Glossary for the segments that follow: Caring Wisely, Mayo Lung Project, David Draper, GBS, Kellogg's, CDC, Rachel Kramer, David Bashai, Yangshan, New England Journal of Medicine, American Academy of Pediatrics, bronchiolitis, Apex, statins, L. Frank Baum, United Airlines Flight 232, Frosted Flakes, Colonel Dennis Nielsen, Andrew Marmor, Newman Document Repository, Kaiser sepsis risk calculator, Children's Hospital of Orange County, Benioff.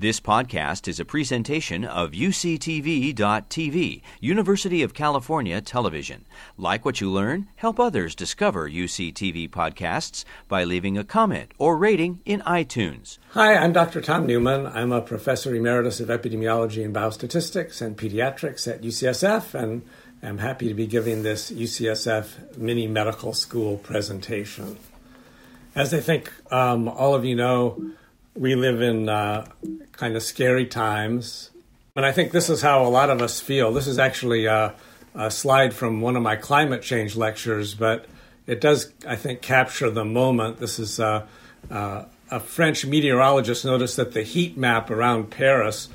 This podcast is a presentation of UCTV.TV, University of California Television. Like what you learn? Help others discover UCTV podcasts by leaving a comment or rating in iTunes. Hi, I'm Dr. Tom Newman. I'm a professor emeritus of epidemiology and biostatistics and pediatrics at UCSF, and I'm happy to be giving this UCSF mini medical school presentation. As I think all of you know, we live in kind of scary times, and I think this is how a lot of us feel. This is actually a slide from one of my climate change lectures, but it does, I think, capture the moment. This is a French meteorologist noticed that the heat map around Paris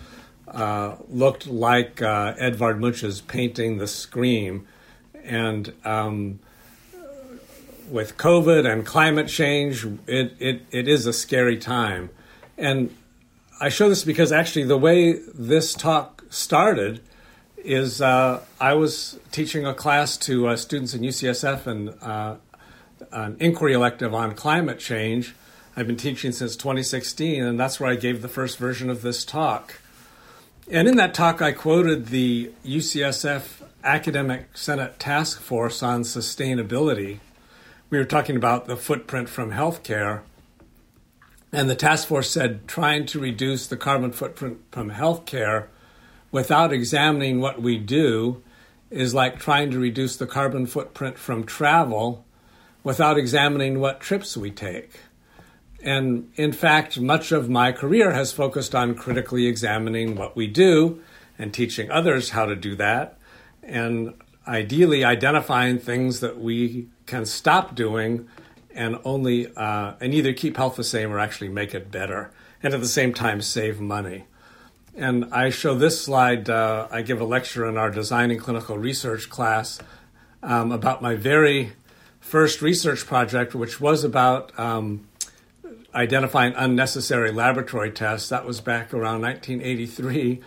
looked like Edvard Munch's painting The Scream, and with COVID and climate change, it is a scary time. And I show this because actually the way this talk started is I was teaching a class to students in UCSF and an inquiry elective on climate change. I've been teaching since 2016, and that's where I gave the first version of this talk. And in that talk, I quoted the UCSF Academic Senate Task Force on Sustainability. We were talking about the footprint from healthcare, and the task force said trying to reduce the carbon footprint from healthcare without examining what we do is like trying to reduce the carbon footprint from travel without examining what trips we take. And in fact, much of my career has focused on critically examining what we do and teaching others how to do that, and ideally identifying things that we can stop doing and only and either keep health the same or actually make it better, and at the same time save money. And I show this slide. I give a lecture in our design and clinical research class about my very first research project, which was about identifying unnecessary laboratory tests. That was back around 1983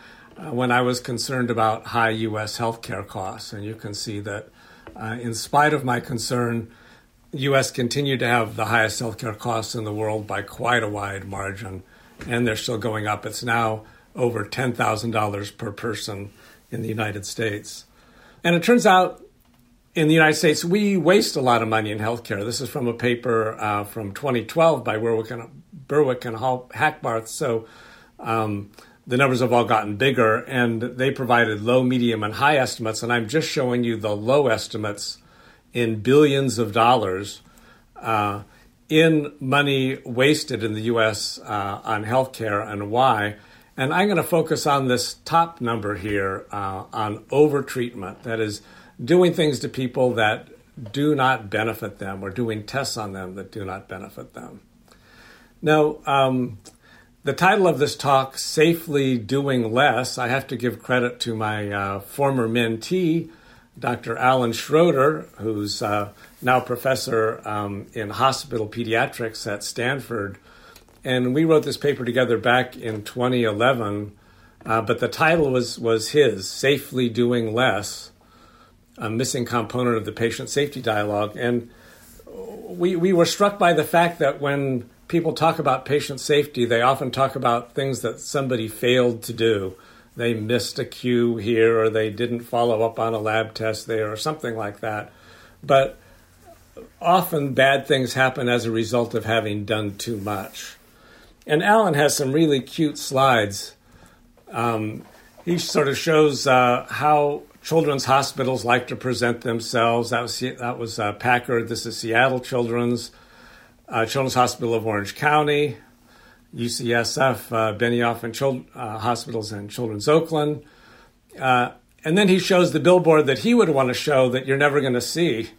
when I was concerned about high U.S. healthcare costs, and you can see that in spite of my concern, U.S. continued to have the highest healthcare costs in the world by quite a wide margin, and they're still going up. It's now over $10,000 per person in the United States. And it turns out in the United States, we waste a lot of money in healthcare. This is from a paper from 2012 by Berwick and Hackbarth. So the numbers have all gotten bigger, and they provided low, medium, and high estimates, and I'm just showing you the low estimates in billions of dollars in money wasted in the U.S. On healthcare and why. And I'm going to focus on this top number here on overtreatment, that is doing things to people that do not benefit them or doing tests on them that do not benefit them. Now, the title of this talk, Safely Doing Less, I have to give credit to my former mentee, Dr. Alan Schroeder, who's now professor in hospital pediatrics at Stanford. And we wrote this paper together back in 2011, but the title was his, Safely Doing Less, a missing component of the patient safety dialogue. And we were struck by the fact that when people talk about patient safety, they often talk about things that somebody failed to do. They missed a cue here, or they didn't follow up on a lab test there, or something like that. But often bad things happen as a result of having done too much. And Alan has some really cute slides. He sort of shows how children's hospitals like to present themselves. That was Packard. This is Seattle Children's. Children's Hospital of Orange County, UCSF, Benioff and Hospitals and Children's Oakland. And then he shows the billboard that he would want to show that you're never going to see.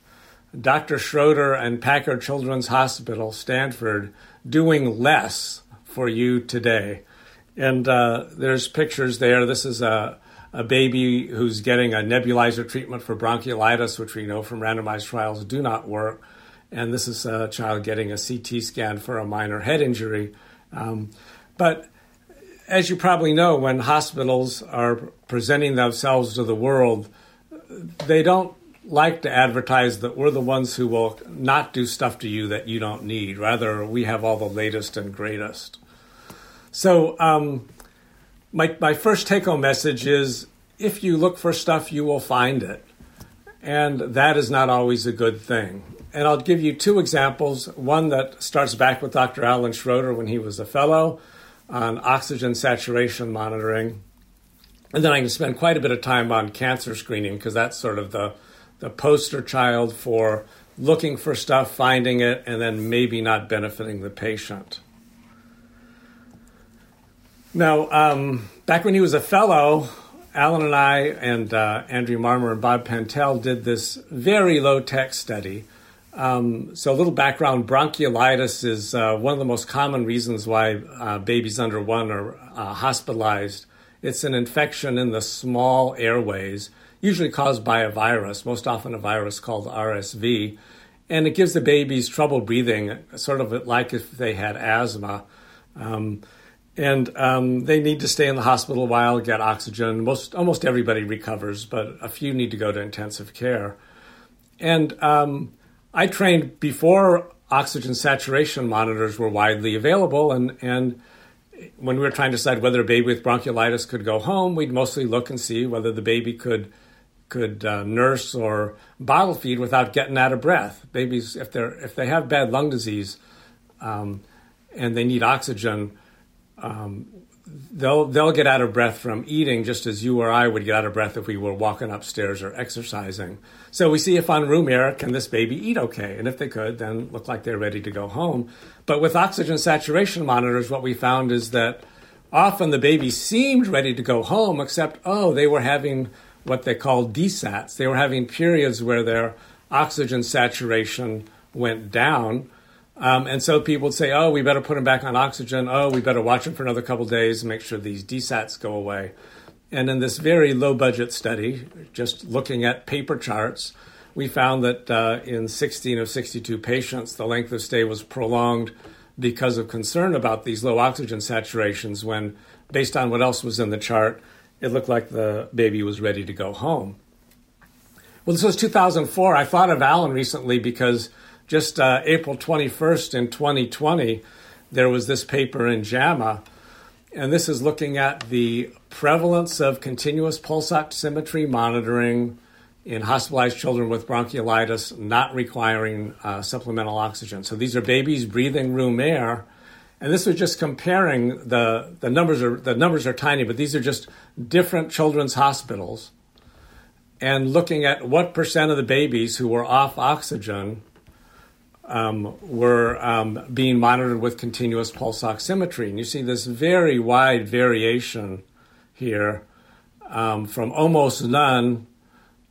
Dr. Schroeder and Packard Children's Hospital, Stanford, doing less for you today. And there's pictures there. This is a baby who's getting a nebulizer treatment for bronchiolitis, which we know from randomized trials do not work. And this is a child getting a CT scan for a minor head injury. But as you probably know, when hospitals are presenting themselves to the world, they don't like to advertise that we're the ones who will not do stuff to you that you don't need. Rather, we have all the latest and greatest. So my first take-home message is, if you look for stuff, you will find it. And that is not always a good thing. And I'll give you two examples, one that starts back with Dr. Alan Schroeder when he was a fellow on oxygen saturation monitoring. And then I can spend quite a bit of time on cancer screening, because that's sort of the poster child for looking for stuff, finding it, and then maybe not benefiting the patient. Now, back when he was a fellow, Alan and I and Andrew Marmor and Bob Pantel did this very low-tech study. So a little background, bronchiolitis is one of the most common reasons why babies under one are hospitalized. It's an infection in the small airways, usually caused by a virus, most often a virus called RSV. And it gives the babies trouble breathing, sort of like if they had asthma. And they need to stay in the hospital a while, get oxygen. Almost everybody recovers, but a few need to go to intensive care. And I trained before oxygen saturation monitors were widely available. And when we were trying to decide whether a baby with bronchiolitis could go home, we'd mostly look and see whether the baby could nurse or bottle feed without getting out of breath. Babies, if they have bad lung disease and they need oxygen, they'll get out of breath from eating, just as you or I would get out of breath if we were walking upstairs or exercising. So we see if on room air, can this baby eat okay? And if they could, then look like they're ready to go home. But with oxygen saturation monitors, what we found is that often the baby seemed ready to go home, except, they were having what they call desats. They were having periods where their oxygen saturation went down. And so people would say, we better put him back on oxygen. We better watch him for another couple of days and make sure these desats go away. And in this very low-budget study, just looking at paper charts, we found that in 16 of 62 patients, the length of stay was prolonged because of concern about these low oxygen saturations when, based on what else was in the chart, it looked like the baby was ready to go home. Well, this was 2004. I thought of Alan recently because just April 21st in 2020, there was this paper in JAMA, and this is looking at the prevalence of continuous pulse oximetry monitoring in hospitalized children with bronchiolitis not requiring supplemental oxygen. So these are babies breathing room air, and this was just comparing the numbers are tiny, but these are just different children's hospitals, and looking at what percent of the babies who were off oxygen were being monitored with continuous pulse oximetry. And you see this very wide variation here from almost none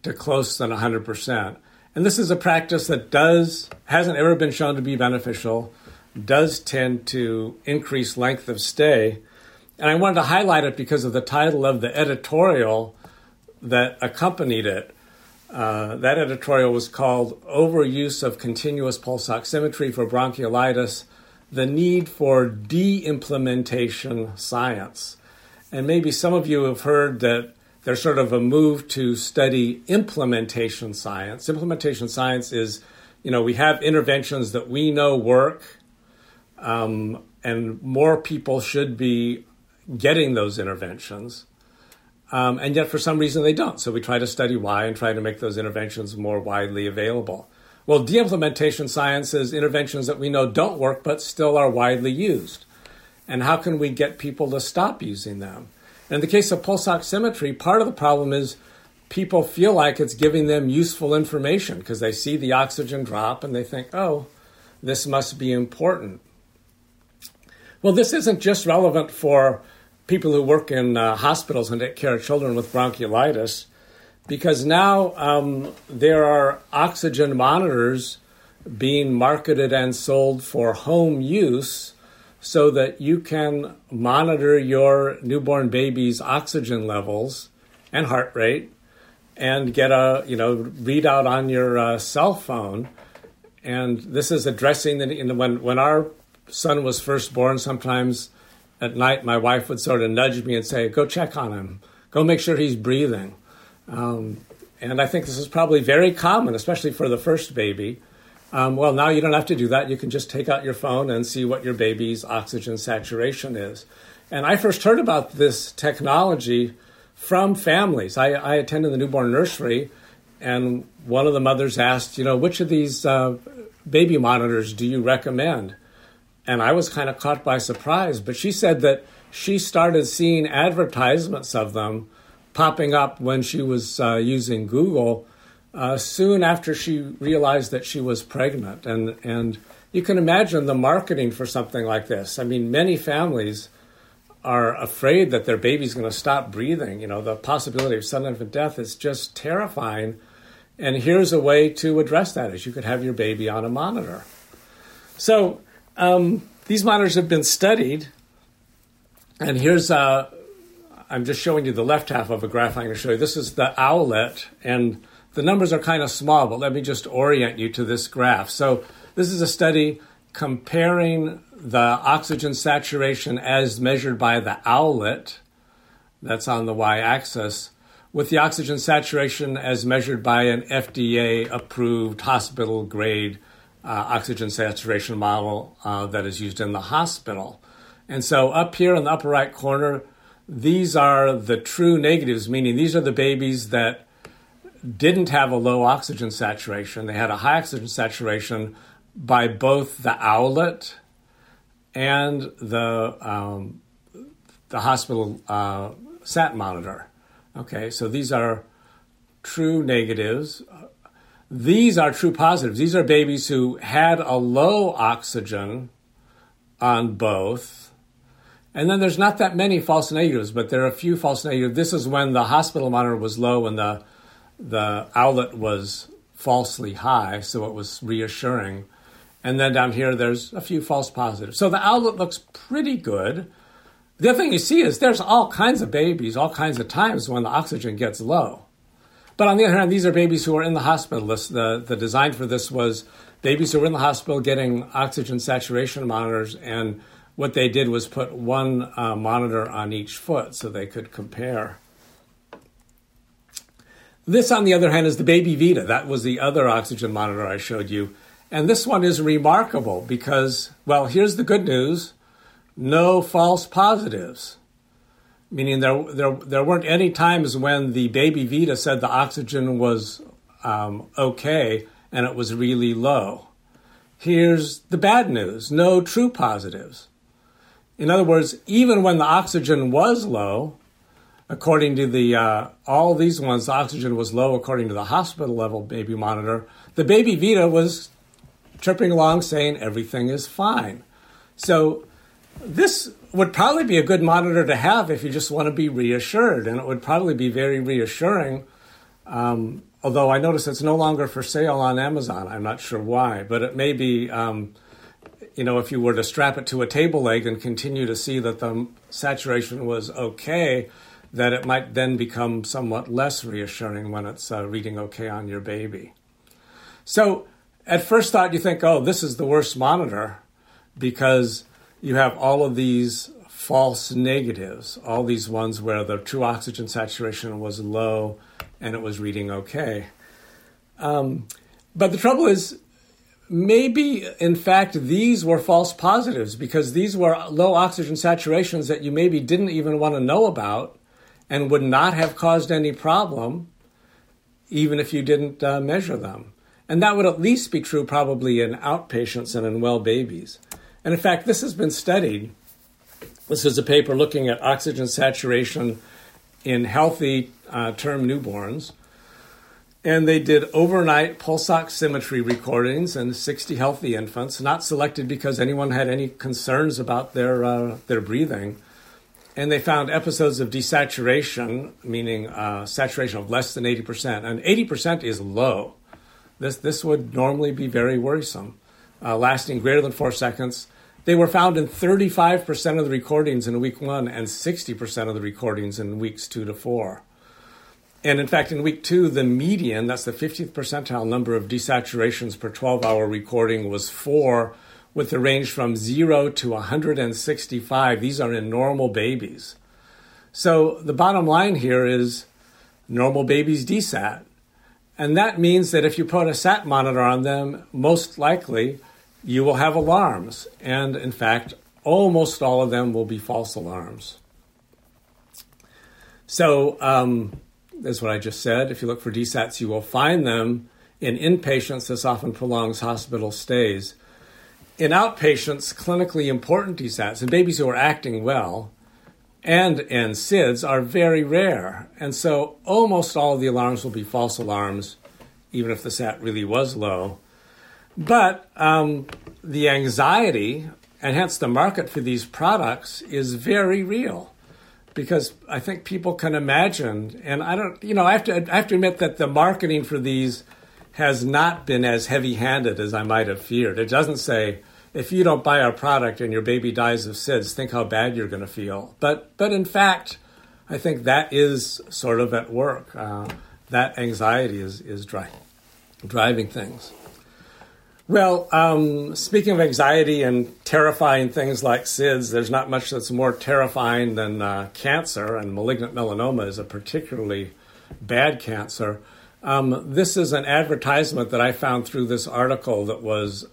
to close than 100%. And this is a practice that hasn't ever been shown to be beneficial, does tend to increase length of stay. And I wanted to highlight it because of the title of the editorial that accompanied it. That editorial was called Overuse of Continuous Pulse Oximetry for Bronchiolitis, the Need for De-Implementation Science. And maybe some of you have heard that there's sort of a move to study implementation science. Implementation science is, we have interventions that we know work, and more people should be getting those interventions. And yet, for some reason, they don't. So we try to study why and try to make those interventions more widely available. Well, de-implementation science is interventions that we know don't work but still are widely used. And how can we get people to stop using them? And in the case of pulse oximetry, part of the problem is people feel like it's giving them useful information because they see the oxygen drop and they think, this must be important. Well, this isn't just relevant for people who work in hospitals and take care of children with bronchiolitis, because now there are oxygen monitors being marketed and sold for home use so that you can monitor your newborn baby's oxygen levels and heart rate and get a readout on your cell phone. And this is addressing when our son was first born, sometimes at night, my wife would sort of nudge me and say, go check on him. Go make sure he's breathing. And I think this is probably very common, especially for the first baby. Well, now you don't have to do that. You can just take out your phone and see what your baby's oxygen saturation is. And I first heard about this technology from families. I attended the newborn nursery, and one of the mothers asked, you know, which of these baby monitors do you recommend? And I was kind of caught by surprise, but she said that she started seeing advertisements of them popping up when she was using Google soon after she realized that she was pregnant. And you can imagine the marketing for something like this. I mean, many families are afraid that their baby's going to stop breathing. You know, the possibility of sudden infant death is just terrifying. And here's a way to address that, is you could have your baby on a monitor. So these monitors have been studied, and here's I'm just showing you the left half of a graph I'm going to show you. This is the owlet, and the numbers are kind of small, but let me just orient you to this graph. So this is a study comparing the oxygen saturation as measured by the owlet, that's on the y-axis, with the oxygen saturation as measured by an FDA-approved hospital-grade oxygen saturation model that is used in the hospital. And so up here in the upper right corner, these are the true negatives, meaning these are the babies that didn't have a low oxygen saturation. They had a high oxygen saturation by both the owlet and the hospital sat monitor. Okay, so these are true negatives. These are true positives. These are babies who had a low oxygen on both. And then there's not that many false negatives, but there are a few false negatives. This is when the hospital monitor was low and the owlet was falsely high, so it was reassuring. And then down here, there's a few false positives. So the owlet looks pretty good. The other thing you see is there's all kinds of babies, all kinds of times when the oxygen gets low. But on the other hand, these are babies who are in the hospital. The design for this was babies who were in the hospital getting oxygen saturation monitors, and what they did was put one monitor on each foot so they could compare. This, on the other hand, is the Baby Vita. That was the other oxygen monitor I showed you. And this one is remarkable because, well, here's the good news. No false positives, meaning there weren't any times when the Baby Vita said the oxygen was okay and it was really low. Here's the bad news, no true positives. In other words, even when the oxygen was low, according to the all these ones, the oxygen was low according to the hospital level baby monitor, the Baby Vita was chirping along saying everything is fine. So this would probably be a good monitor to have if you just want to be reassured, and it would probably be very reassuring, although I notice it's no longer for sale on Amazon. I'm not sure why, but it may be, you know, if you were to strap it to a table leg and continue to see that the saturation was okay, that it might then become somewhat less reassuring when it's reading okay on your baby. So at first thought, you think, oh, this is the worst monitor because you have all of these false negatives, all these ones where the true oxygen saturation was low and it was reading okay. But the trouble is, maybe, in fact, these were false positives because these were low oxygen saturations that you maybe didn't even want to know about and would not have caused any problem even if you didn't measure them. And that would at least be true probably in outpatients and in well babies. And in fact, this has been studied. This is a paper looking at oxygen saturation in healthy term newborns. And they did overnight pulse oximetry recordings in 60 healthy infants, not selected because anyone had any concerns about their breathing. And they found episodes of desaturation, meaning saturation of less than 80%. And 80% is low. This would normally be very worrisome, lasting greater than 4 seconds. They were found in 35% of the recordings in week 1 and 60% of the recordings in weeks 2 to 4. And in fact, in week 2, the median, that's the 50th percentile number of desaturations per 12-hour recording, was 4, with a range from 0 to 165. These are in normal babies. So the bottom line here is normal babies desat. And that means that if you put a sat monitor on them, most likely you will have alarms. And in fact, almost all of them will be false alarms. So that's what I just said. If you look for DSATs, you will find them. In inpatients, this often prolongs hospital stays. In outpatients, clinically important DSATs in babies who are acting well and in SIDS are very rare. And so almost all of the alarms will be false alarms, even if the SAT really was low. But the anxiety, and hence the market for these products, is very real. Because I think people can imagine, and I have to admit that the marketing for these has not been as heavy-handed as I might have feared. It doesn't say, if you don't buy our product and your baby dies of SIDS, think how bad you're going to feel. But in fact, I think that is sort of at work. That anxiety is driving things. Well, speaking of anxiety and terrifying things like SIDS, there's not much that's more terrifying than cancer, and malignant melanoma is a particularly bad cancer. This is an advertisement that I found through this article that was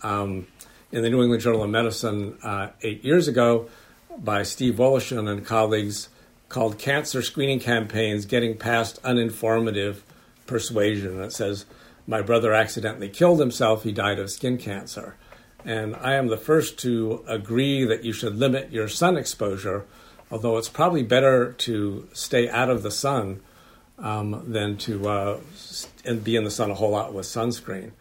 in the New England Journal of Medicine 8 years ago by Steve Woloshin and colleagues, called Cancer Screening Campaigns Getting Past Uninformative Persuasion. And it says, my brother accidentally killed himself. He died of skin cancer. And I am the first to agree that you should limit your sun exposure, although it's probably better to stay out of the sun than to be in the sun a whole lot with sunscreen.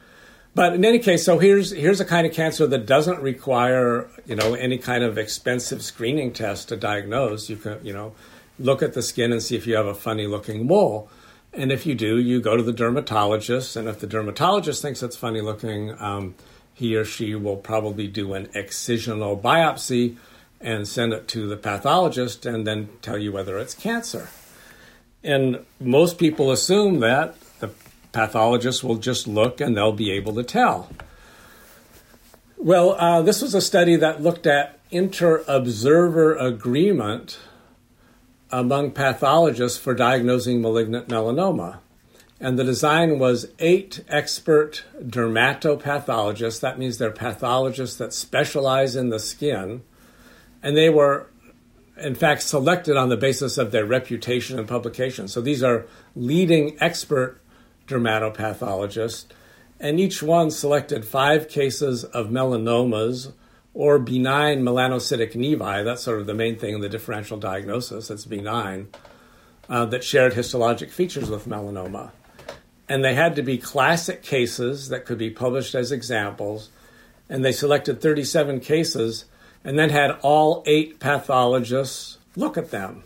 But in any case, so here's a kind of cancer that doesn't require, any kind of expensive screening test to diagnose. You can, look at the skin and see if you have a funny-looking mole. And if you do, you go to the dermatologist, and if the dermatologist thinks it's funny-looking, he or she will probably do an excisional biopsy and send it to the pathologist and then tell you whether it's cancer. And most people assume that the pathologist will just look and they'll be able to tell. Well, this was a study that looked at inter-observer agreement among pathologists for diagnosing malignant melanoma. And the design was 8 expert dermatopathologists. That means they're pathologists that specialize in the skin. And they were, in fact, selected on the basis of their reputation and publication. So these are leading expert dermatopathologists, and each one selected 5 cases of melanomas or benign melanocytic nevi. That's sort of the main thing in the differential diagnosis. That's benign, that shared histologic features with melanoma. And they had to be classic cases that could be published as examples. And they selected 37 cases and then had all 8 pathologists look at them.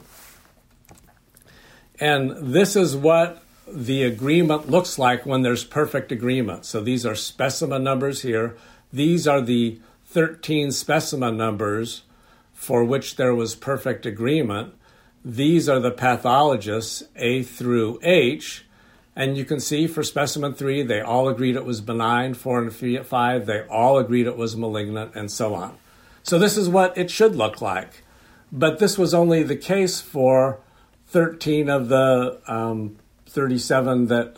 And this is what the agreement looks like when there's perfect agreement. So these are specimen numbers here. These are the 13 specimen numbers for which there was perfect agreement. These are the pathologists, A through H. And you can see for specimen 3, they all agreed it was benign. 4 and 5, they all agreed it was malignant, and so on. So this is what it should look like. But this was only the case for 13 of the 37 that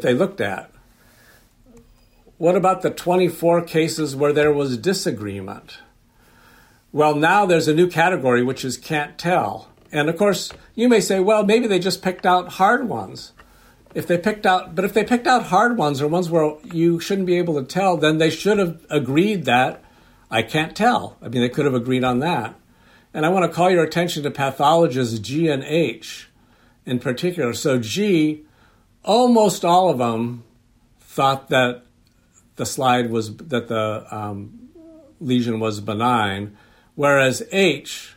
they looked at. What about the 24 cases where there was disagreement? Well, now there's a new category, which is can't tell. And of course, you may say, well, maybe they just picked out hard ones. If they picked out hard ones, or ones where you shouldn't be able to tell, then they should have agreed that I can't tell. I mean, they could have agreed on that. And I want to call your attention to pathologists G and H in particular. So G, almost all of them thought that the lesion was benign, whereas H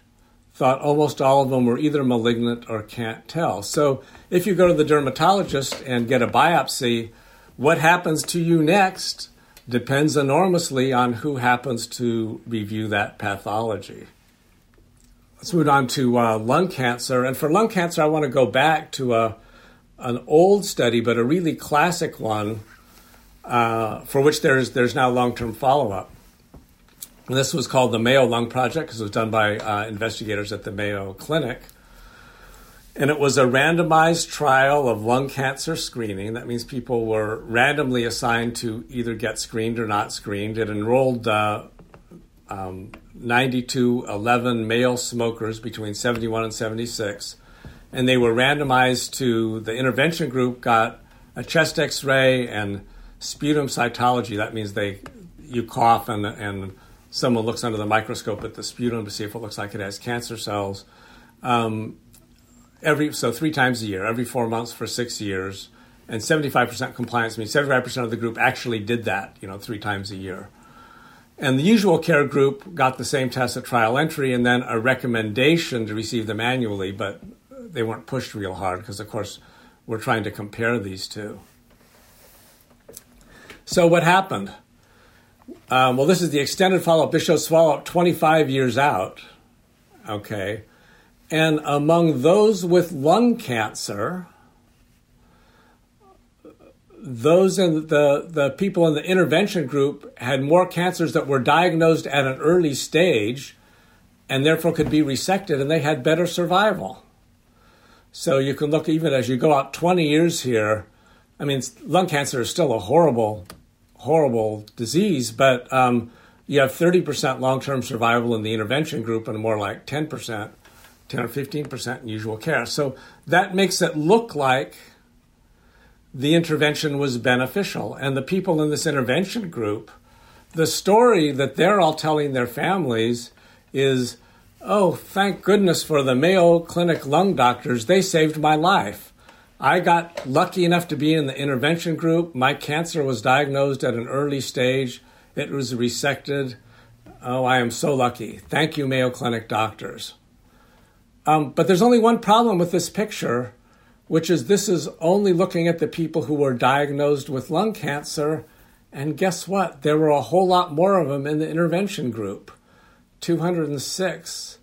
thought almost all of them were either malignant or can't tell. So if you go to the dermatologist and get a biopsy, what happens to you next depends enormously on who happens to review that pathology. Let's move on to lung cancer. And for lung cancer, I want to go back to an old study, but a really classic one for which there's now long-term follow-up. And this was called the Mayo Lung Project because it was done by investigators at the Mayo Clinic. And it was a randomized trial of lung cancer screening. That means people were randomly assigned to either get screened or not screened. It enrolled 9211 male smokers between 71 and 76, and they were randomized to the intervention group, got a chest x-ray and sputum cytology. That means you cough and someone looks under the microscope at the sputum to see if it looks like it has cancer cells. So 3 times a year, every 4 months for 6 years, and 75% compliance means 75% of the group actually did that, 3 times a year. And the usual care group got the same test at trial entry and then a recommendation to receive them annually, but they weren't pushed real hard because, of course, we're trying to compare these two. So what happened? Well, this is the extended follow-up. This shows follow-up 25 years out, okay? And among those with lung cancer, those in the people in the intervention group had more cancers that were diagnosed at an early stage and therefore could be resected, and they had better survival. So you can look, even as you go out 20 years here, I mean, lung cancer is still a horrible, horrible disease, but you have 30% long-term survival in the intervention group and more like 10%, 10 or 15% in usual care. So that makes it look like the intervention was beneficial. And the people in this intervention group, the story that they're all telling their families is, oh, thank goodness for the Mayo Clinic lung doctors. They saved my life. I got lucky enough to be in the intervention group. My cancer was diagnosed at an early stage. It was resected. Oh, I am so lucky. Thank you, Mayo Clinic doctors. But there's only one problem with this picture, which is this is only looking at the people who were diagnosed with lung cancer. And guess what? There were a whole lot more of them in the intervention group. 206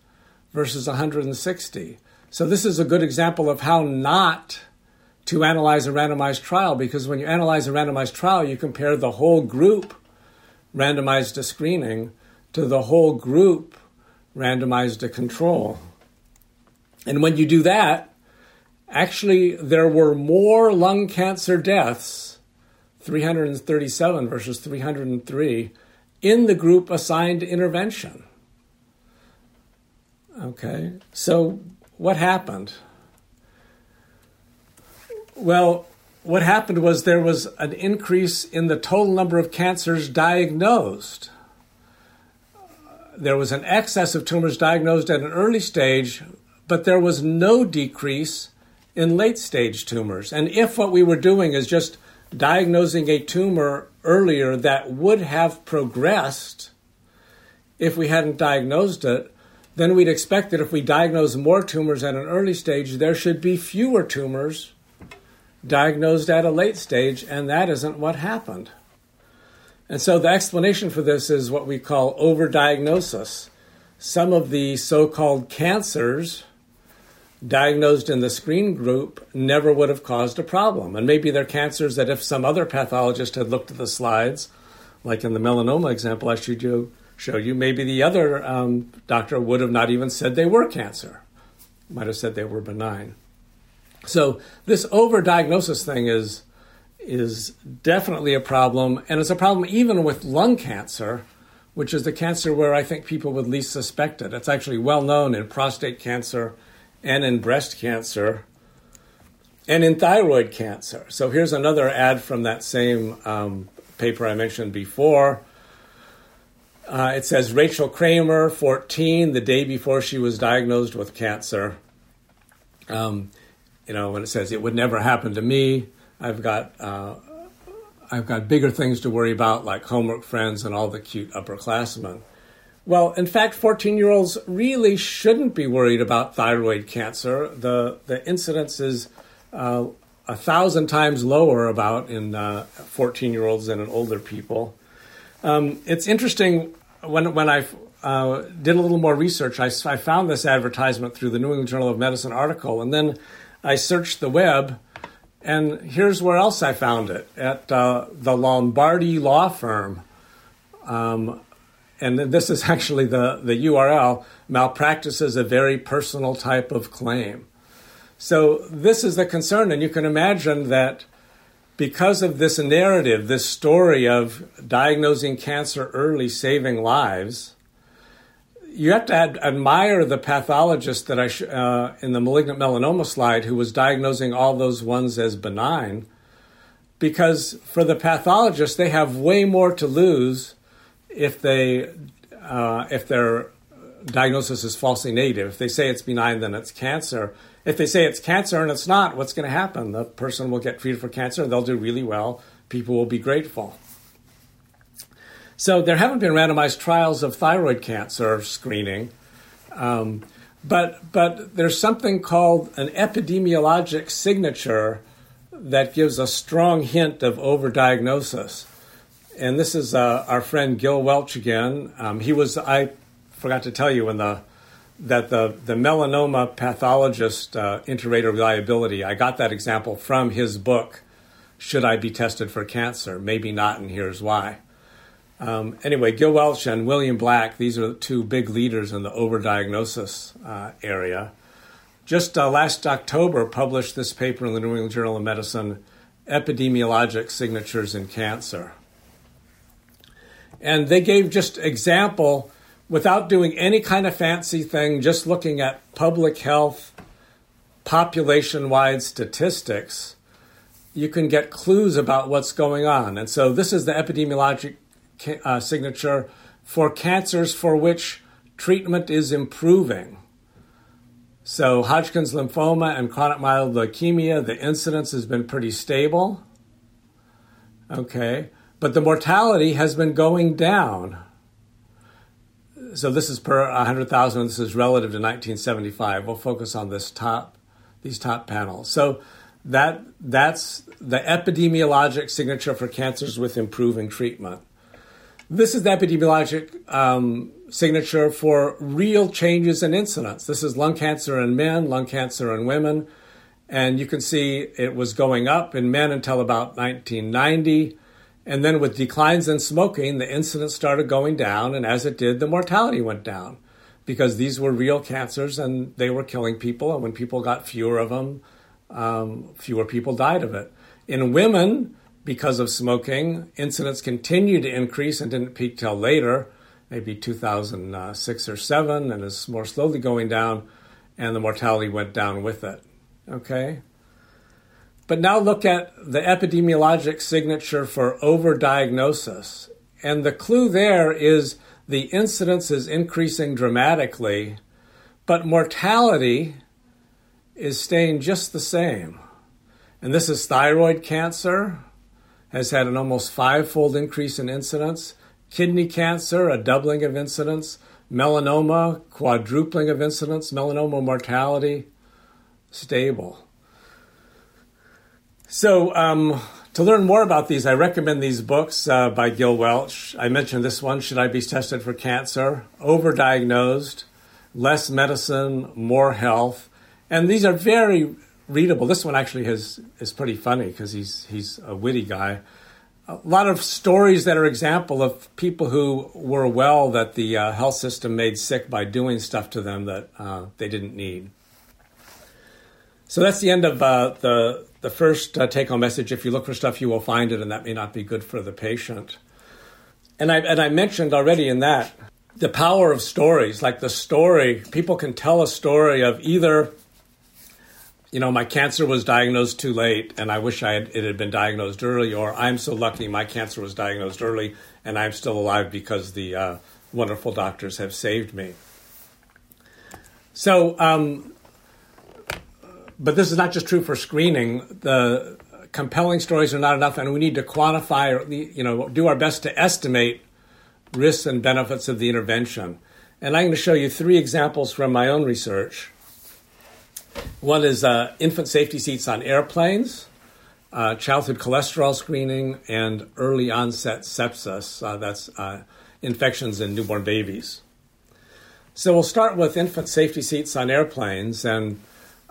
versus 160. So this is a good example of how not to analyze a randomized trial, because when you analyze a randomized trial, you compare the whole group randomized to screening to the whole group randomized to control. And when you do that, actually there were more lung cancer deaths, 337 versus 303, in the group assigned intervention. Okay, so what happened? Well, what happened was there was an increase in the total number of cancers diagnosed. There was an excess of tumors diagnosed at an early stage, but there was no decrease in late-stage tumors. And if what we were doing is just diagnosing a tumor earlier that would have progressed if we hadn't diagnosed it, then we'd expect that if we diagnose more tumors at an early stage, there should be fewer tumors diagnosed at a late stage, and that isn't what happened. And so the explanation for this is what we call overdiagnosis. Some of the so-called cancers diagnosed in the screen group never would have caused a problem. And maybe they're cancers that if some other pathologist had looked at the slides, like in the melanoma example I showed you, maybe the other doctor would have not even said they were cancer. Might have said they were benign. So this overdiagnosis thing is definitely a problem, and it's a problem even with lung cancer, which is the cancer where I think people would least suspect it. It's actually well known in prostate cancer and in breast cancer, and in thyroid cancer. So here's another ad from that same paper I mentioned before. It says, Rachel Kramer, 14, the day before she was diagnosed with cancer. When it says, it would never happen to me. I've got bigger things to worry about, like homework, friends, and all the cute upperclassmen. Well, in fact, 14-year-olds really shouldn't be worried about thyroid cancer. The incidence is 1,000 times lower about in 14-year-olds than in older people. It's interesting, when I did a little more research, I found this advertisement through the New England Journal of Medicine article, and then I searched the web, and here's where else I found it, at the Lombardi Law Firm. And this is actually the URL, malpractice is a very personal type of claim. So this is the concern, and you can imagine that because of this narrative, this story of diagnosing cancer early, saving lives, you have to admire the pathologist that in the malignant melanoma slide who was diagnosing all those ones as benign, because for the pathologist, they have way more to lose if their diagnosis is falsely negative. If they say it's benign, then it's cancer. If they say it's cancer and it's not, what's going to happen? The person will get treated for cancer. They'll do really well. People will be grateful. So there haven't been randomized trials of thyroid cancer screening, but there's something called an epidemiologic signature that gives a strong hint of overdiagnosis. And this is our friend Gil Welch again. I forgot to tell you that the melanoma pathologist inter-rater reliability. I got that example from his book, Should I Be Tested for Cancer? Maybe Not, and Here's Why. Anyway, Gil Welch and William Black, these are the two big leaders in the overdiagnosis area. Just last October, published this paper in the New England Journal of Medicine, Epidemiologic Signatures in Cancer. And they gave just example, without doing any kind of fancy thing, just looking at public health, population-wide statistics, you can get clues about what's going on. And so this is the epidemiologic signature for cancers for which treatment is improving. So Hodgkin's lymphoma and chronic myeloid leukemia, the incidence has been pretty stable. Okay, but the mortality has been going down. So this is per 100,000. This is relative to 1975. We'll focus on these top panels. So that's the epidemiologic signature for cancers with improving treatment. This is the epidemiologic signature for real changes in incidence. This is lung cancer in men, lung cancer in women. And you can see it was going up in men until about 1990. And then with declines in smoking, the incidence started going down. And as it did, the mortality went down because these were real cancers and they were killing people. And when people got fewer of them, fewer people died of it. In women, because of smoking, incidence continued to increase and didn't peak till later, maybe 2006 or 7, and is more slowly going down, and the mortality went down with it. Okay? But now look at the epidemiologic signature for overdiagnosis. And the clue there is the incidence is increasing dramatically, but mortality is staying just the same. And this is thyroid cancer, has had an almost five-fold increase in incidence, kidney cancer, a doubling of incidence, melanoma, quadrupling of incidence, melanoma mortality, stable. So to learn more about these, I recommend these books by Gil Welch. I mentioned this one, Should I Be Tested for Cancer? Overdiagnosed, Less Medicine, More Health. And these are very readable. This one actually is pretty funny because he's a witty guy. A lot of stories that are example of people who were well that the health system made sick by doing stuff to them that they didn't need. So that's the end of the first take-home message. If you look for stuff, you will find it, and that may not be good for the patient. And I mentioned already in that the power of stories, like the story. People can tell a story of either, you know, my cancer was diagnosed too late and I wish it had been diagnosed early, or I'm so lucky my cancer was diagnosed early and I'm still alive because the wonderful doctors have saved me. So, but this is not just true for screening. The compelling stories are not enough, and we need to quantify, or, you know, do our best to estimate risks and benefits of the intervention. And I'm going to show you three examples from my own research. One is infant safety seats on airplanes, childhood cholesterol screening, and early onset sepsis. That's infections in newborn babies. So we'll start with infant safety seats on airplanes. And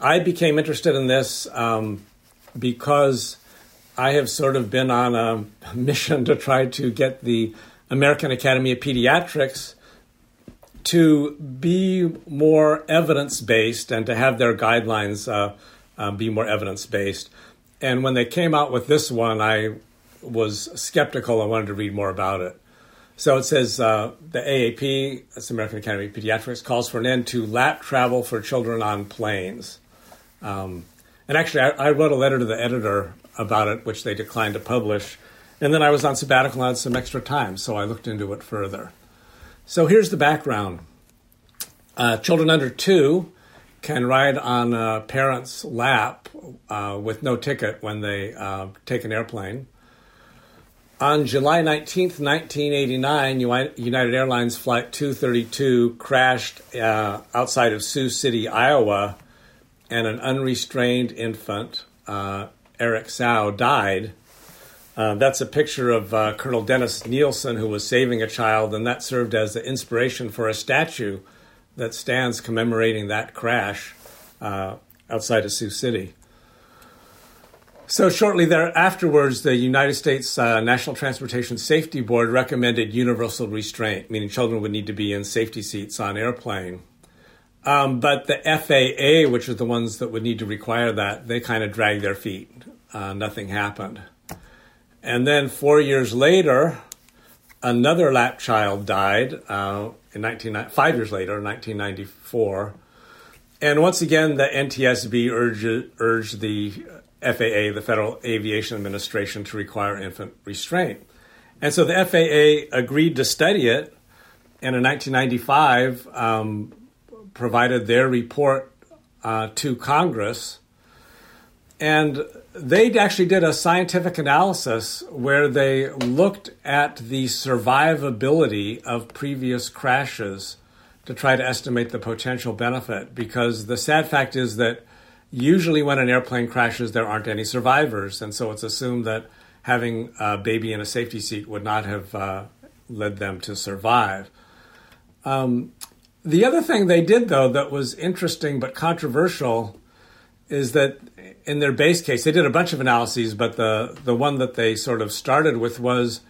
I became interested in this because I have sort of been on a mission to try to get the American Academy of Pediatrics to be more evidence-based and to have their guidelines be more evidence-based. And when they came out with this one, I was skeptical. I wanted to read more about it. So it says the AAP, that's the American Academy of Pediatrics, calls for an end to lap travel for children on planes. And actually, I wrote a letter to the editor about it, which they declined to publish. And then I was on sabbatical and I had some extra time, so I looked into it further. So here's the background. Children under two can ride on a parent's lap with no ticket when they take an airplane. On July 19th, 1989, United Airlines Flight 232 crashed outside of Sioux City, Iowa, and an unrestrained infant, Eric Sow, died. That's a picture of Colonel Dennis Nielsen, who was saving a child, and that served as the inspiration for a statue that stands commemorating that crash outside of Sioux City. So shortly thereafterwards, the United States National Transportation Safety Board recommended universal restraint, meaning children would need to be in safety seats on airplane. But the FAA, which is the ones that would need to require that, they kind of dragged their feet. Nothing happened. And then 4 years later, another lap child died, 5 years later, in 1994. And once again, the NTSB urged the FAA, the Federal Aviation Administration, to require infant restraint. And so the FAA agreed to study it, and in 1995 provided their report to Congress. And they actually did a scientific analysis where they looked at the survivability of previous crashes to try to estimate the potential benefit, because the sad fact is that usually when an airplane crashes, there aren't any survivors, and so it's assumed that having a baby in a safety seat would not have led them to survive. The other thing they did, though, that was interesting but controversial is that in their base case, they did a bunch of analyses, but the one that they sort of started with was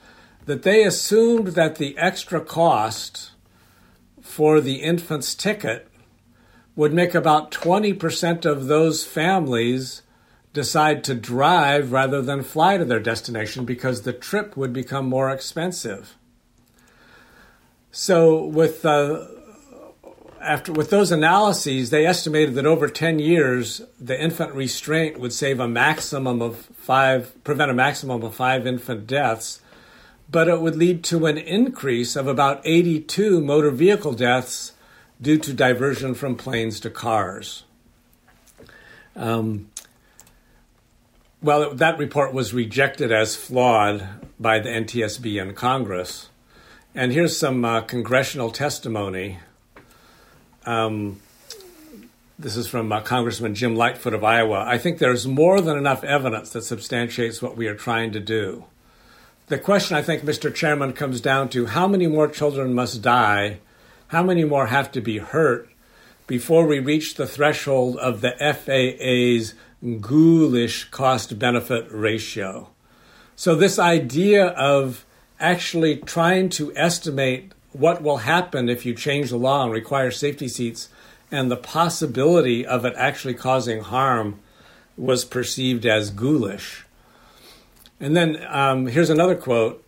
that they assumed that the extra cost for the infant's ticket would make about 20% of those families decide to drive rather than fly to their destination because the trip would become more expensive. So with those analyses, they estimated that over 10 years, the infant restraint would save prevent a maximum of 5 infant deaths, but it would lead to an increase of about 82 motor vehicle deaths due to diversion from planes to cars. That report was rejected as flawed by the NTSB and Congress. And here's some congressional testimony. This is from Congressman Jim Lightfoot of Iowa. I think there's more than enough evidence that substantiates what we are trying to do. The question, I think, Mr. Chairman, comes down to how many more children must die. How many more have to be hurt before we reach the threshold of the FAA's ghoulish cost-benefit ratio? So this idea of actually trying to estimate what will happen if you change the law and require safety seats and the possibility of it actually causing harm was perceived as ghoulish. And then here's another quote.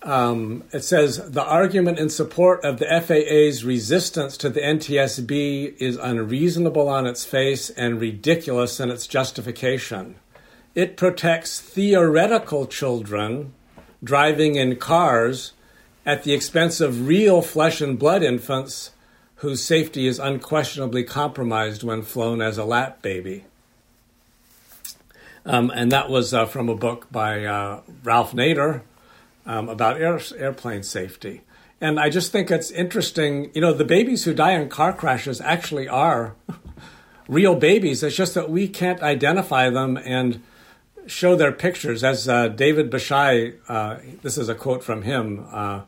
It says, the argument in support of the FAA's resistance to the NTSB is unreasonable on its face and ridiculous in its justification. It protects theoretical children driving in cars at the expense of real flesh and blood infants whose safety is unquestionably compromised when flown as a lap baby. And that was from a book by Ralph Nader, about airplane safety. And I just think it's interesting. You know, the babies who die in car crashes actually are real babies. It's just that we can't identify them and show their pictures. As David Bashai, this is a quote from him, or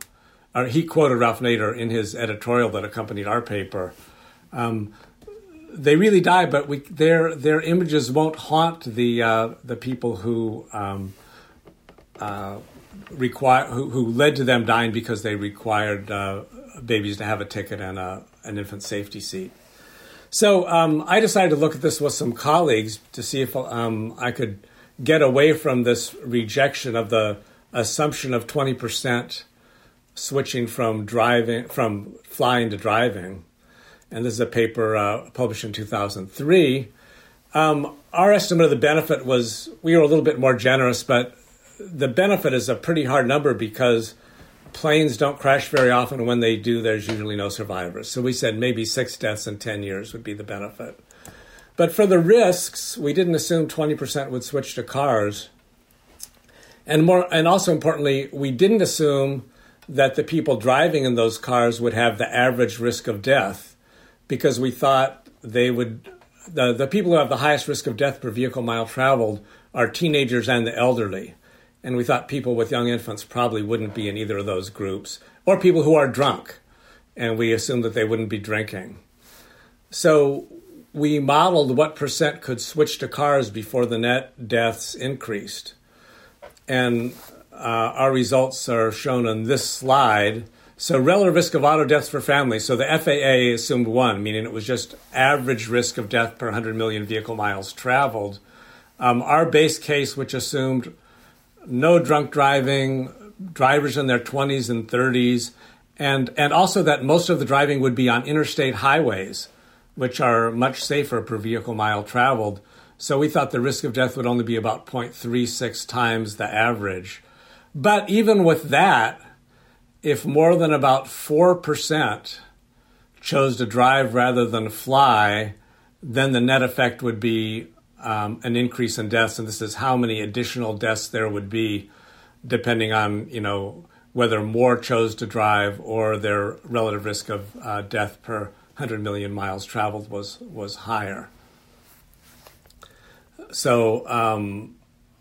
he quoted Ralph Nader in his editorial that accompanied our paper. They really die, but their images won't haunt the people who... who led to them dying because they required babies to have a ticket and an infant safety seat. So I decided to look at this with some colleagues to see if I could get away from this rejection of the assumption of 20% switching from flying to driving, and this is a paper published in 2003. Our estimate of the benefit was, we were a little bit more generous, but the benefit is a pretty hard number because planes don't crash very often, and when they do, there's usually no survivors. So we said maybe 6 deaths in 10 years would be the benefit. But for the risks, we didn't assume 20% would switch to cars. And also importantly, we didn't assume that the people driving in those cars would have the average risk of death, because we thought they would... The people who have the highest risk of death per vehicle mile traveled are teenagers and the elderly. And we thought people with young infants probably wouldn't be in either of those groups, or people who are drunk. And we assumed that they wouldn't be drinking. So we modeled what percent could switch to cars before the net deaths increased. And our results are shown on this slide. So relative risk of auto deaths for families. So the FAA assumed 1, meaning it was just average risk of death per 100 million vehicle miles traveled. Our base case, which assumed no drunk driving, drivers in their 20s and 30s, and also that most of the driving would be on interstate highways, which are much safer per vehicle mile traveled. So we thought the risk of death would only be about 0.36 times the average. But even with that, if more than about 4% chose to drive rather than fly, then the net effect would be an increase in deaths, and this is how many additional deaths there would be depending on, whether more chose to drive or their relative risk of death per 100 million miles traveled was higher. So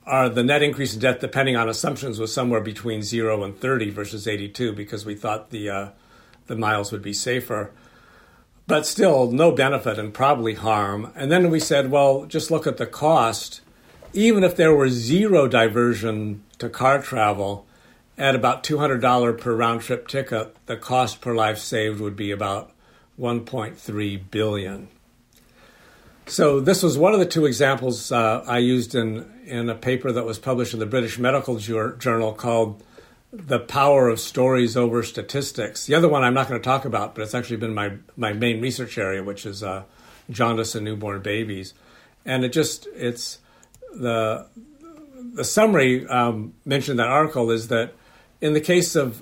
the net increase in death, depending on assumptions, was somewhere between 0 and 30 versus 82, because we thought the miles would be safer. But still, no benefit and probably harm. And then we said, well, just look at the cost. Even if there were 0 diversion to car travel, at about $200 per round-trip ticket, the cost per life saved would be about $1.3 billion. So this was one of the 2 examples I used in a paper that was published in the British Medical Journal called The Power of Stories Over Statistics. The other one I'm not going to talk about, but it's actually been my main research area, which is jaundice in newborn babies. And it's the summary mentioned in that article is that in the case of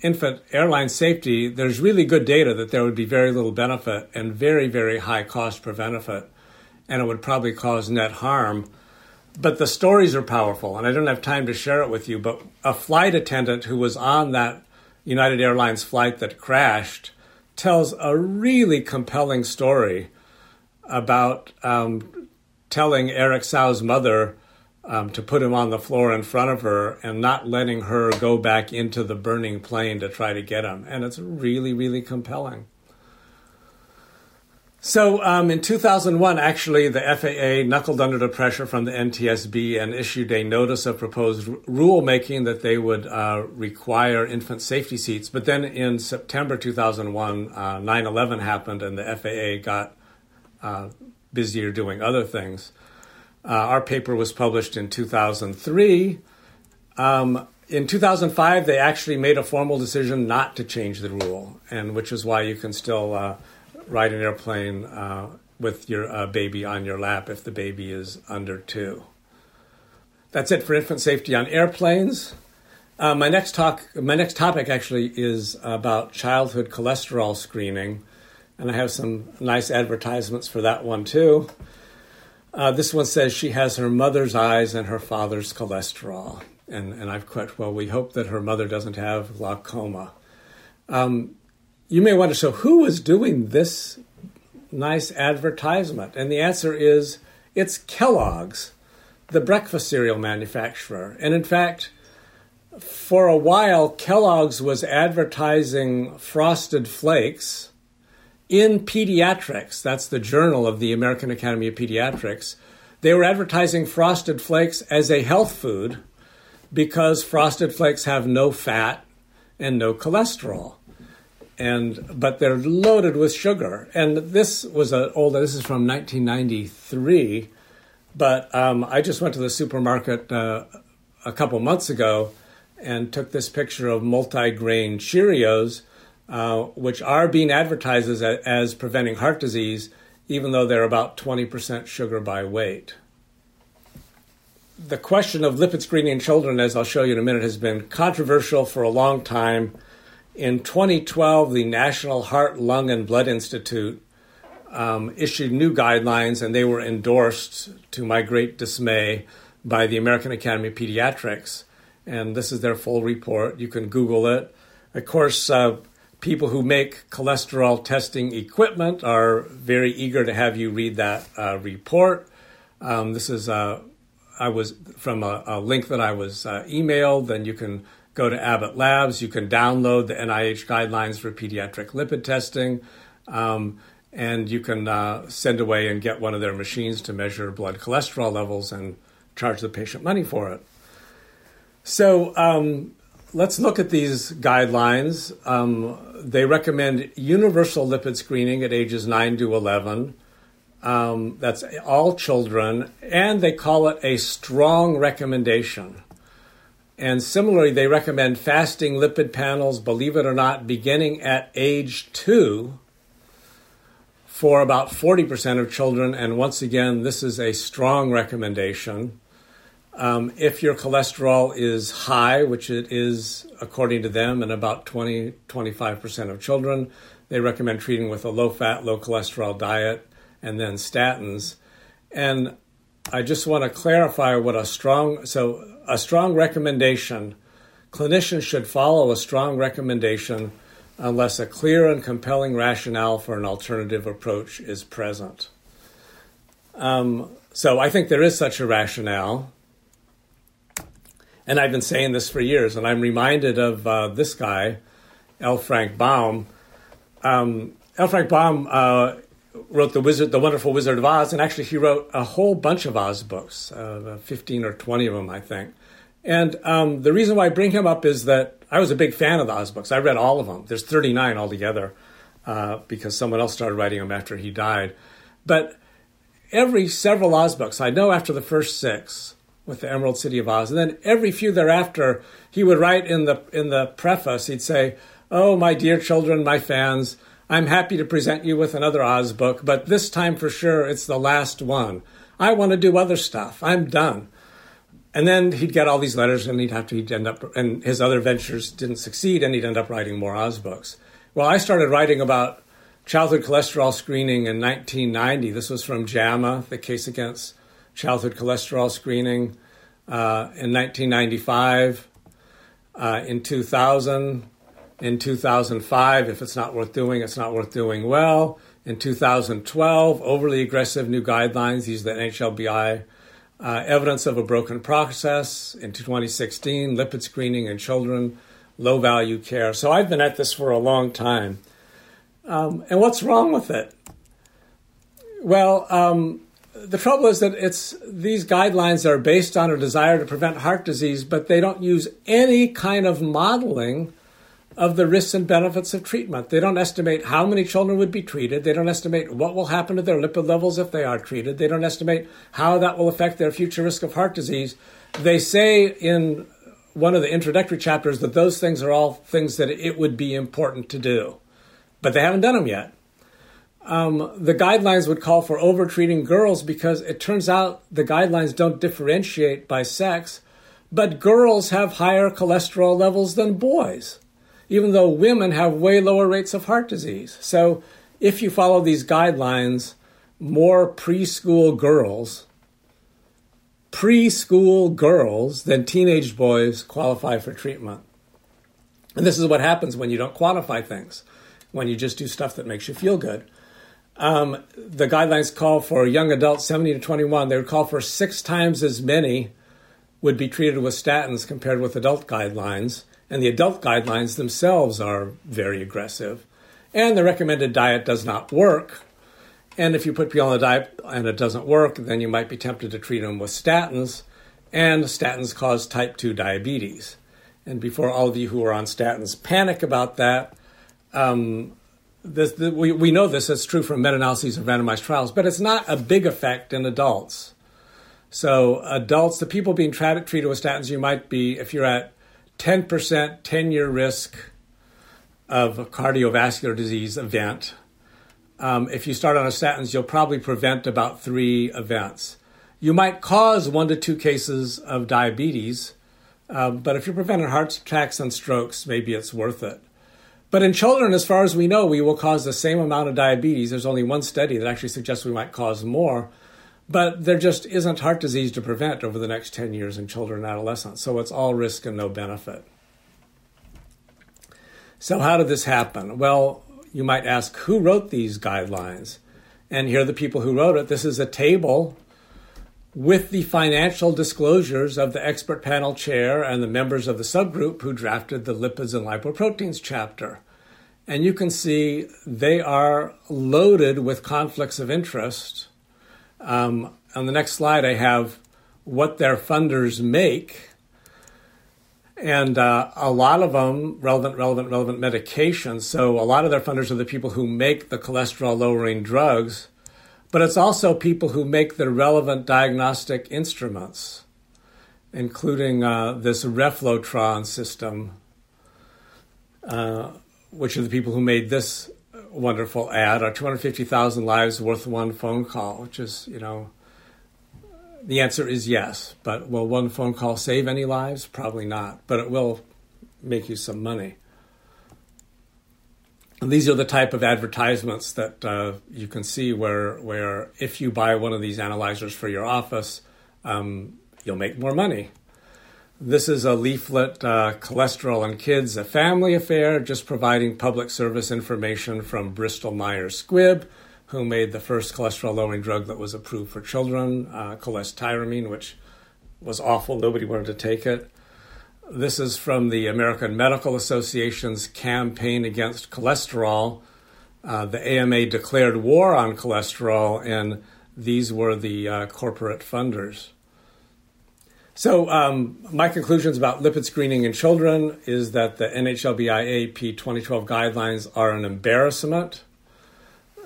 infant airline safety, there's really good data that there would be very little benefit and very, very high cost per benefit, and it would probably cause net harm. But the stories are powerful, and I don't have time to share it with you, but a flight attendant who was on that United Airlines flight that crashed tells a really compelling story about telling Eric Sau's mother to put him on the floor in front of her and not letting her go back into the burning plane to try to get him. And it's really, really compelling. So in 2001, actually, the FAA knuckled under the pressure from the NTSB and issued a notice of proposed rulemaking that they would require infant safety seats. But then in September 2001, 9/11 happened, and the FAA got busier doing other things. Our paper was published in 2003. In 2005, they actually made a formal decision not to change the rule, and which is why you can still... ride an airplane with your baby on your lap if the baby is under 2. That's it for infant safety on airplanes. My next topic actually is about childhood cholesterol screening, and I have some nice advertisements for that one too. This one says she has her mother's eyes and her father's cholesterol, and I've quit. Well, we hope that her mother doesn't have glaucoma. You may wonder, so who is doing this nice advertisement? And the answer is, it's Kellogg's, the breakfast cereal manufacturer. And in fact, for a while, Kellogg's was advertising Frosted Flakes in Pediatrics. That's the journal of the American Academy of Pediatrics. They were advertising Frosted Flakes as a health food because Frosted Flakes have no fat and no cholesterol. But they're loaded with sugar. And this was this is from 1993. But I just went to the supermarket a couple months ago, and took this picture of multi-grain Cheerios, which are being advertised as preventing heart disease, even though they're about 20% sugar by weight. The question of lipid screening in children, as I'll show you in a minute, has been controversial for a long time. In 2012, the National Heart, Lung, and Blood Institute issued new guidelines, and they were endorsed, to my great dismay, by the American Academy of Pediatrics. And this is their full report. You can Google it. Of course, people who make cholesterol testing equipment are very eager to have you read that report. This is I was from a link that I was emailed. Then you can go to Abbott Labs. You can download the NIH guidelines for pediatric lipid testing, and you can send away and get one of their machines to measure blood cholesterol levels and charge the patient money for it. So let's look at these guidelines. They recommend universal lipid screening at ages 9 to 11. That's all children, and they call it a strong recommendation. And similarly, they recommend fasting lipid panels, believe it or not, beginning at age 2 for about 40% of children. And once again, this is a strong recommendation. If your cholesterol is high, which it is according to them in about 20-25% of children, they recommend treating with a low-fat, low-cholesterol diet and then statins. And I just want to clarify what a strong recommendation, clinicians should follow a strong recommendation unless a clear and compelling rationale for an alternative approach is present. So I think there is such a rationale. And I've been saying this for years, and I'm reminded of this guy, L. Frank Baum. L. Frank Baum wrote The Wonderful Wizard of Oz, and actually he wrote a whole bunch of Oz books, 15 or 20 of them, I think. And the reason why I bring him up is that I was a big fan of the Oz books. I read all of them. There's 39 altogether because someone else started writing them after he died. But every several Oz books, I know after the first 6 with the Emerald City of Oz, and then every few thereafter, he would write in the preface, he'd say, "Oh, my dear children, my fans, I'm happy to present you with another Oz book, but this time for sure it's the last one. I want to do other stuff. I'm done." And then he'd get all these letters and he'd end up, and his other ventures didn't succeed and he'd end up writing more Oz books. Well, I started writing about childhood cholesterol screening in 1990. This was from JAMA, the case against childhood cholesterol screening in 1995, in 2000. In 2005, if it's not worth doing, it's not worth doing well. In 2012, overly aggressive new guidelines. These are the NHLBI. Evidence of a broken process. In 2016, lipid screening in children, low-value care. So I've been at this for a long time. And what's wrong with it? Well, the trouble is that these guidelines are based on a desire to prevent heart disease, but they don't use any kind of modeling of the risks and benefits of treatment. They don't estimate how many children would be treated. They don't estimate what will happen to their lipid levels if they are treated. They don't estimate how that will affect their future risk of heart disease. They say in one of the introductory chapters that those things are all things that it would be important to do, but they haven't done them yet. The guidelines would call for overtreating girls because it turns out the guidelines don't differentiate by sex, but girls have higher cholesterol levels than boys, even though women have way lower rates of heart disease. So if you follow these guidelines, more preschool girls than teenage boys qualify for treatment. And this is what happens when you don't quantify things, when you just do stuff that makes you feel good. The guidelines call for young adults 70 to 21. They would call for 6 times as many would be treated with statins compared with adult guidelines. And the adult guidelines themselves are very aggressive. And the recommended diet does not work. And if you put people on a diet and it doesn't work, then you might be tempted to treat them with statins. And statins cause type 2 diabetes. And before all of you who are on statins panic about that, we know this is true from meta-analyses of randomized trials, but it's not a big effect in adults. So adults, the people being treated with statins, you might be, if you're at 10% 10-year risk of a cardiovascular disease event. If you start on a statins, you'll probably prevent about 3 events. You might cause 1 to 2 cases of diabetes, but if you're preventing heart attacks and strokes, maybe it's worth it. But in children, as far as we know, we will cause the same amount of diabetes. There's only one study that actually suggests we might cause more, but there just isn't heart disease to prevent over the next 10 years in children and adolescents. So it's all risk and no benefit. So how did this happen? Well, you might ask, who wrote these guidelines? And here are the people who wrote it. This is a table with the financial disclosures of the expert panel chair and the members of the subgroup who drafted the lipids and lipoproteins chapter. And you can see they are loaded with conflicts of interest. On the next slide, I have what their funders make. And a lot of them, relevant medications. So a lot of their funders are the people who make the cholesterol-lowering drugs, but it's also people who make the relevant diagnostic instruments, including this Reflotron system, which are the people who made this wonderful ad, or 250,000 lives worth one phone call, which is, you know, the answer is yes. But will one phone call save any lives? Probably not, but it will make you some money. And these are the type of advertisements that you can see where if you buy one of these analyzers for your office, you'll make more money. This is a leaflet, Cholesterol in Kids, a Family Affair, just providing public service information from Bristol-Myers Squibb, who made the first cholesterol-lowering drug that was approved for children, cholestyramine, which was awful. Nobody wanted to take it. This is from the American Medical Association's campaign against cholesterol. The AMA declared war on cholesterol, and these were the corporate funders. So my conclusions about lipid screening in children is that the NHLBIA P2012 guidelines are an embarrassment.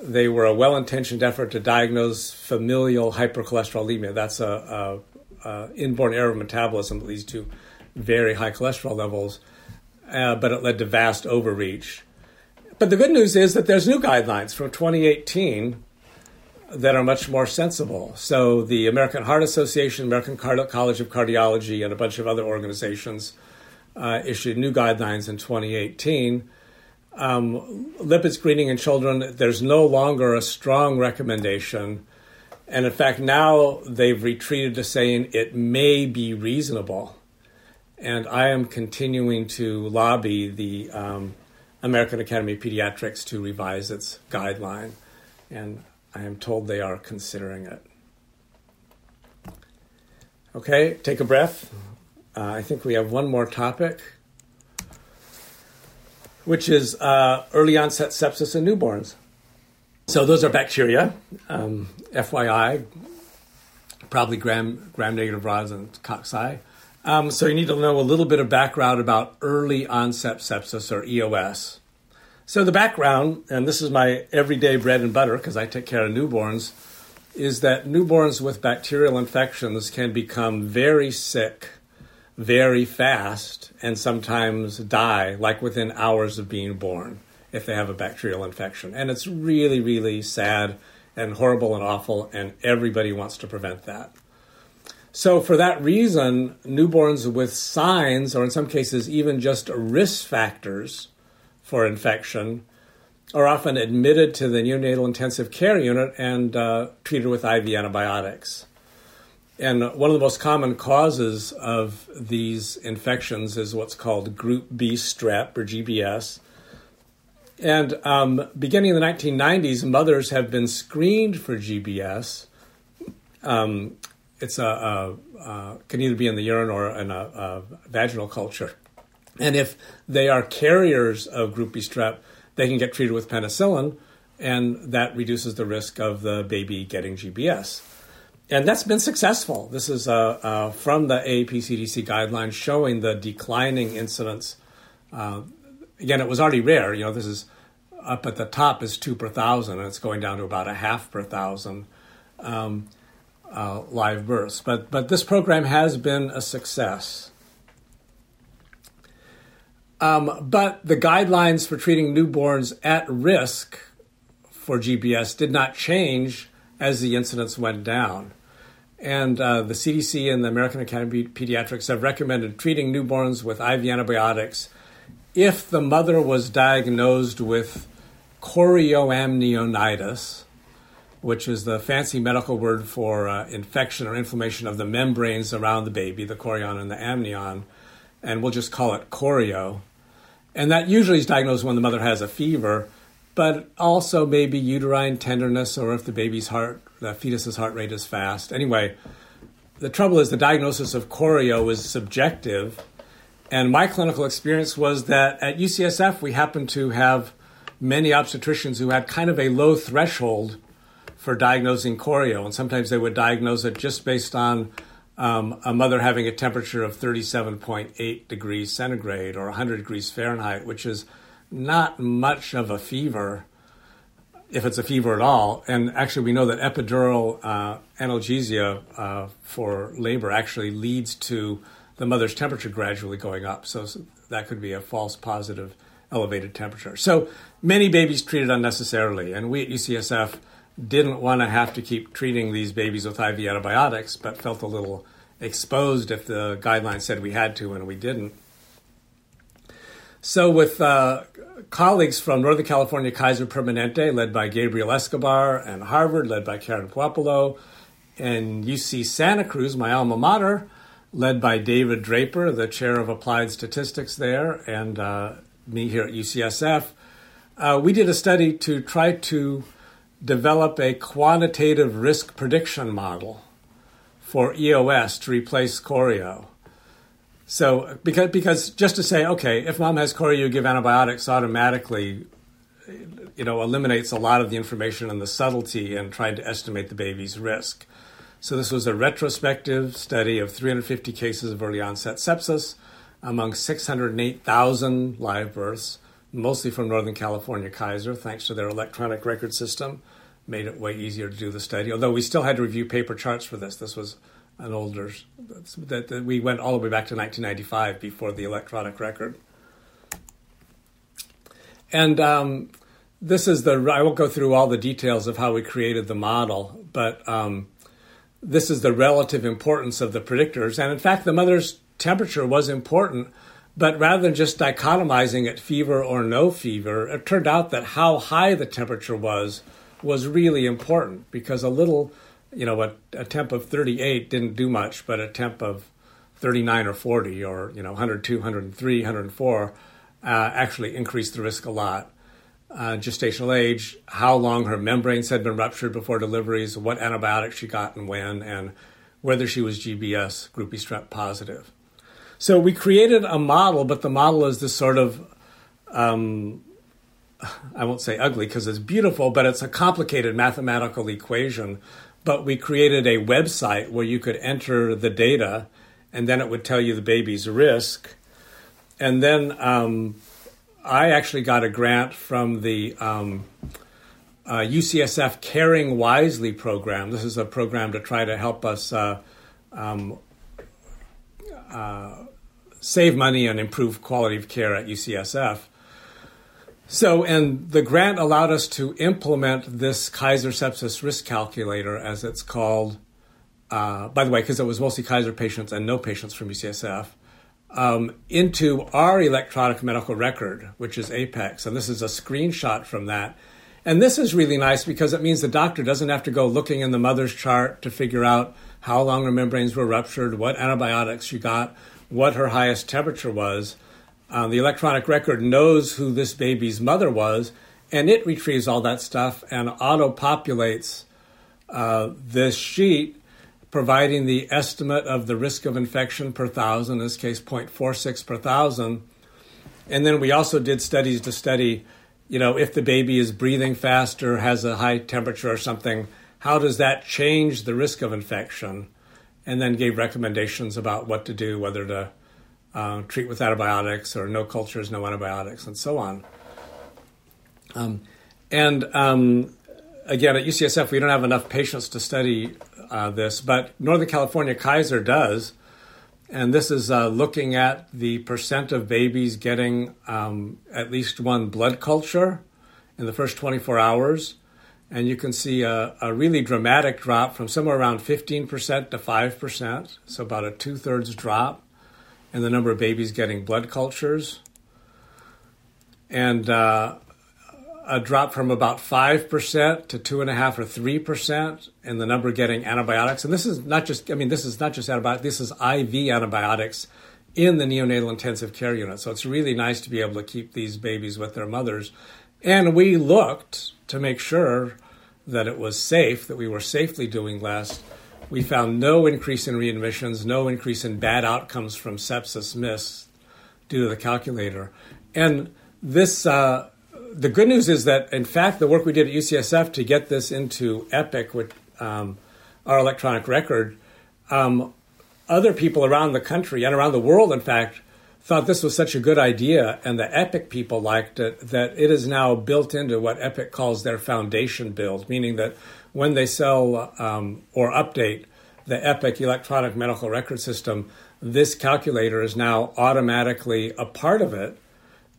They were a well-intentioned effort to diagnose familial hypercholesterolemia. That's an inborn error of metabolism that leads to very high cholesterol levels, but it led to vast overreach. But the good news is that there's new guidelines from 2018 that are much more sensible. So the American Heart Association, American College of Cardiology, and a bunch of other organizations issued new guidelines in 2018. Lipid screening in children, there's no longer a strong recommendation. And in fact, now they've retreated to saying it may be reasonable. And I am continuing to lobby the American Academy of Pediatrics to revise its guideline. And I am told they are considering it. Okay, take a breath. I think we have one more topic, which is early onset sepsis in newborns. So those are bacteria, FYI, probably gram-negative rods and cocci. So you need to know a little bit of background about early onset sepsis, or EOS. So the background, and this is my everyday bread and butter because I take care of newborns, is that newborns with bacterial infections can become very sick, very fast, and sometimes die, like within hours of being born, if they have a bacterial infection. And it's really, really sad and horrible and awful, and everybody wants to prevent that. So for that reason, newborns with signs, or in some cases even just risk factors for infection, are often admitted to the neonatal intensive care unit and treated with IV antibiotics. And one of the most common causes of these infections is what's called Group B strep, or GBS. And beginning in the 1990s, mothers have been screened for GBS. It's can either be in the urine or in a vaginal culture. And if they are carriers of Group B strep, they can get treated with penicillin, and that reduces the risk of the baby getting GBS. And that's been successful. This is from the AAP CDC guidelines showing the declining incidence. Again, it was already rare. You know, this is up at the top is 2 per 1,000, and it's going down to about a 0.5 per 1,000. Live births. But this program has been a success. But the guidelines for treating newborns at risk for GBS did not change as the incidence went down. And the CDC and the American Academy of Pediatrics have recommended treating newborns with IV antibiotics if the mother was diagnosed with chorioamnionitis, which is the fancy medical word for infection or inflammation of the membranes around the baby, the chorion and the amnion, and we'll just call it chorio. And that usually is diagnosed when the mother has a fever, but also maybe uterine tenderness or if the baby's heart, the fetus's heart rate is fast. Anyway, the trouble is the diagnosis of chorio is subjective. And my clinical experience was that at UCSF, we happened to have many obstetricians who had kind of a low threshold for diagnosing chorio. And sometimes they would diagnose it just based on a mother having a temperature of 37.8 degrees centigrade or 100 degrees Fahrenheit, which is not much of a fever, if it's a fever at all. And actually, we know that epidural analgesia for labor actually leads to the mother's temperature gradually going up. So that could be a false positive elevated temperature. So many babies treated unnecessarily. And we at UCSF didn't want to have to keep treating these babies with IV antibiotics, but felt a little exposed if the guidelines said we had to and we didn't. So with colleagues from Northern California Kaiser Permanente, led by Gabriel Escobar, and Harvard, led by Karen Puopolo, and UC Santa Cruz, my alma mater, led by David Draper, the chair of applied statistics there, and me here at UCSF, we did a study to try to develop a quantitative risk prediction model for EOS to replace chorio. So because just to say, okay, if mom has chorio, you give antibiotics automatically, you know, eliminates a lot of the information and the subtlety in trying to estimate the baby's risk. So this was a retrospective study of 350 cases of early onset sepsis among 608,000 live births, mostly from Northern California Kaiser, thanks to their electronic record system. Made it way easier to do the study, although we still had to review paper charts for this. This was an older, that we went all the way back to 1995 before the electronic record. And this is the, I won't go through all the details of how we created the model, but this is the relative importance of the predictors. And in fact, the mother's temperature was important, but rather than just dichotomizing it, fever or no fever, it turned out that how high the temperature was really important, because a little, you know, a temp of 38 didn't do much, but a temp of 39 or 40 or, you know, 102, 103, 104 actually increased the risk a lot. Gestational age, how long her membranes had been ruptured before deliveries, what antibiotics she got and when, and whether she was GBS, group E strep positive. So we created a model, but the model is this sort of, I won't say ugly because it's beautiful, but it's a complicated mathematical equation. But we created a website where you could enter the data, and then it would tell you the baby's risk. And then I actually got a grant from the UCSF Caring Wisely program. This is a program to try to help us save money and improve quality of care at UCSF. So, and the grant allowed us to implement this Kaiser sepsis risk calculator, as it's called, by the way, because it was mostly Kaiser patients and no patients from UCSF, into our electronic medical record, which is APEX. And this is a screenshot from that. And this is really nice because it means the doctor doesn't have to go looking in the mother's chart to figure out how long her membranes were ruptured, what antibiotics she got, what her highest temperature was. The electronic record knows who this baby's mother was, and it retrieves all that stuff and auto-populates this sheet, providing the estimate of the risk of infection per thousand, in this case 0.46 per thousand. And then we also did studies to study, you know, if the baby is breathing faster, has a high temperature or something, how does that change the risk of infection? And then gave recommendations about what to do, whether to treat with antibiotics or no cultures, no antibiotics, and so on. Again, at UCSF, we don't have enough patients to study this, but Northern California Kaiser does. And this is looking at the percent of babies getting at least one blood culture in the first 24 hours. And you can see a really dramatic drop from somewhere around 15% to 5%, so about a two-thirds drop in the number of babies getting blood cultures. And a drop from about 5% to 2.5% or 3% in the number getting antibiotics. And this is not just, this is not just antibiotics, this is IV antibiotics in the neonatal intensive care unit. So it's really nice to be able to keep these babies with their mothers. And we looked to make sure that it was safe, that we were safely doing less. We found no increase in readmissions, no increase in bad outcomes from sepsis myths due to the calculator. And this, the good news is that, in fact, the work we did at UCSF to get this into EPIC, which, our electronic record, other people around the country and around the world, in fact, thought this was such a good idea, and the EPIC people liked it, that it is now built into what EPIC calls their foundation build, meaning that when they sell or update the EPIC electronic medical record system, this calculator is now automatically a part of it,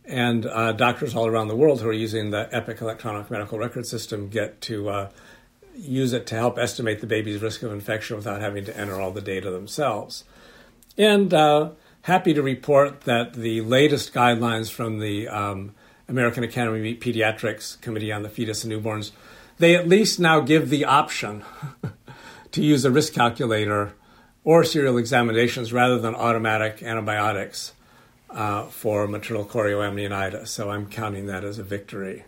and doctors all around the world who are using the EPIC electronic medical record system get to use it to help estimate the baby's risk of infection without having to enter all the data themselves. And happy to report that the latest guidelines from the American Academy of Pediatrics Committee on the Fetus and Newborns, they at least now give the option to use a risk calculator or serial examinations rather than automatic antibiotics for maternal chorioamnionitis. So I'm counting that as a victory.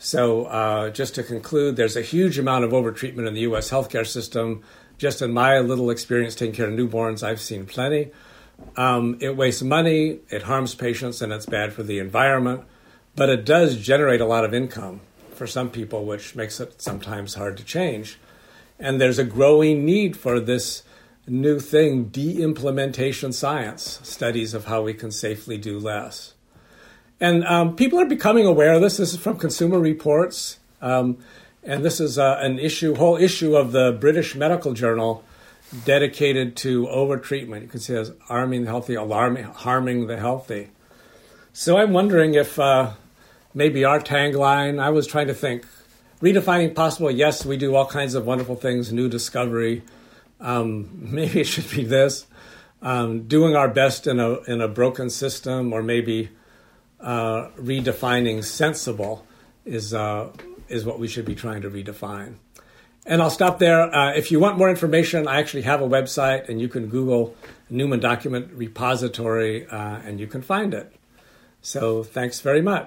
So just to conclude, there's a huge amount of overtreatment in the U.S. healthcare system. Just in my little experience taking care of newborns, I've seen plenty. It wastes money, it harms patients, and it's bad for the environment. But it does generate a lot of income for some people, which makes it sometimes hard to change. And there's a growing need for this new thing, de-implementation science, studies of how we can safely do less. And people are becoming aware of this. This is from Consumer Reports. And this is an issue, whole issue of the British Medical Journal dedicated to overtreatment. You can see it as arming the healthy, alarming, harming the healthy. So I'm wondering if maybe our tagline, I was trying to think, redefining possible, yes, we do all kinds of wonderful things, new discovery. Maybe it should be this, doing our best in a broken system, or maybe redefining sensible is what we should be trying to redefine. And I'll stop there. If you want more information, I actually have a website, and you can Google Newman Document Repository, and you can find it. So thanks very much.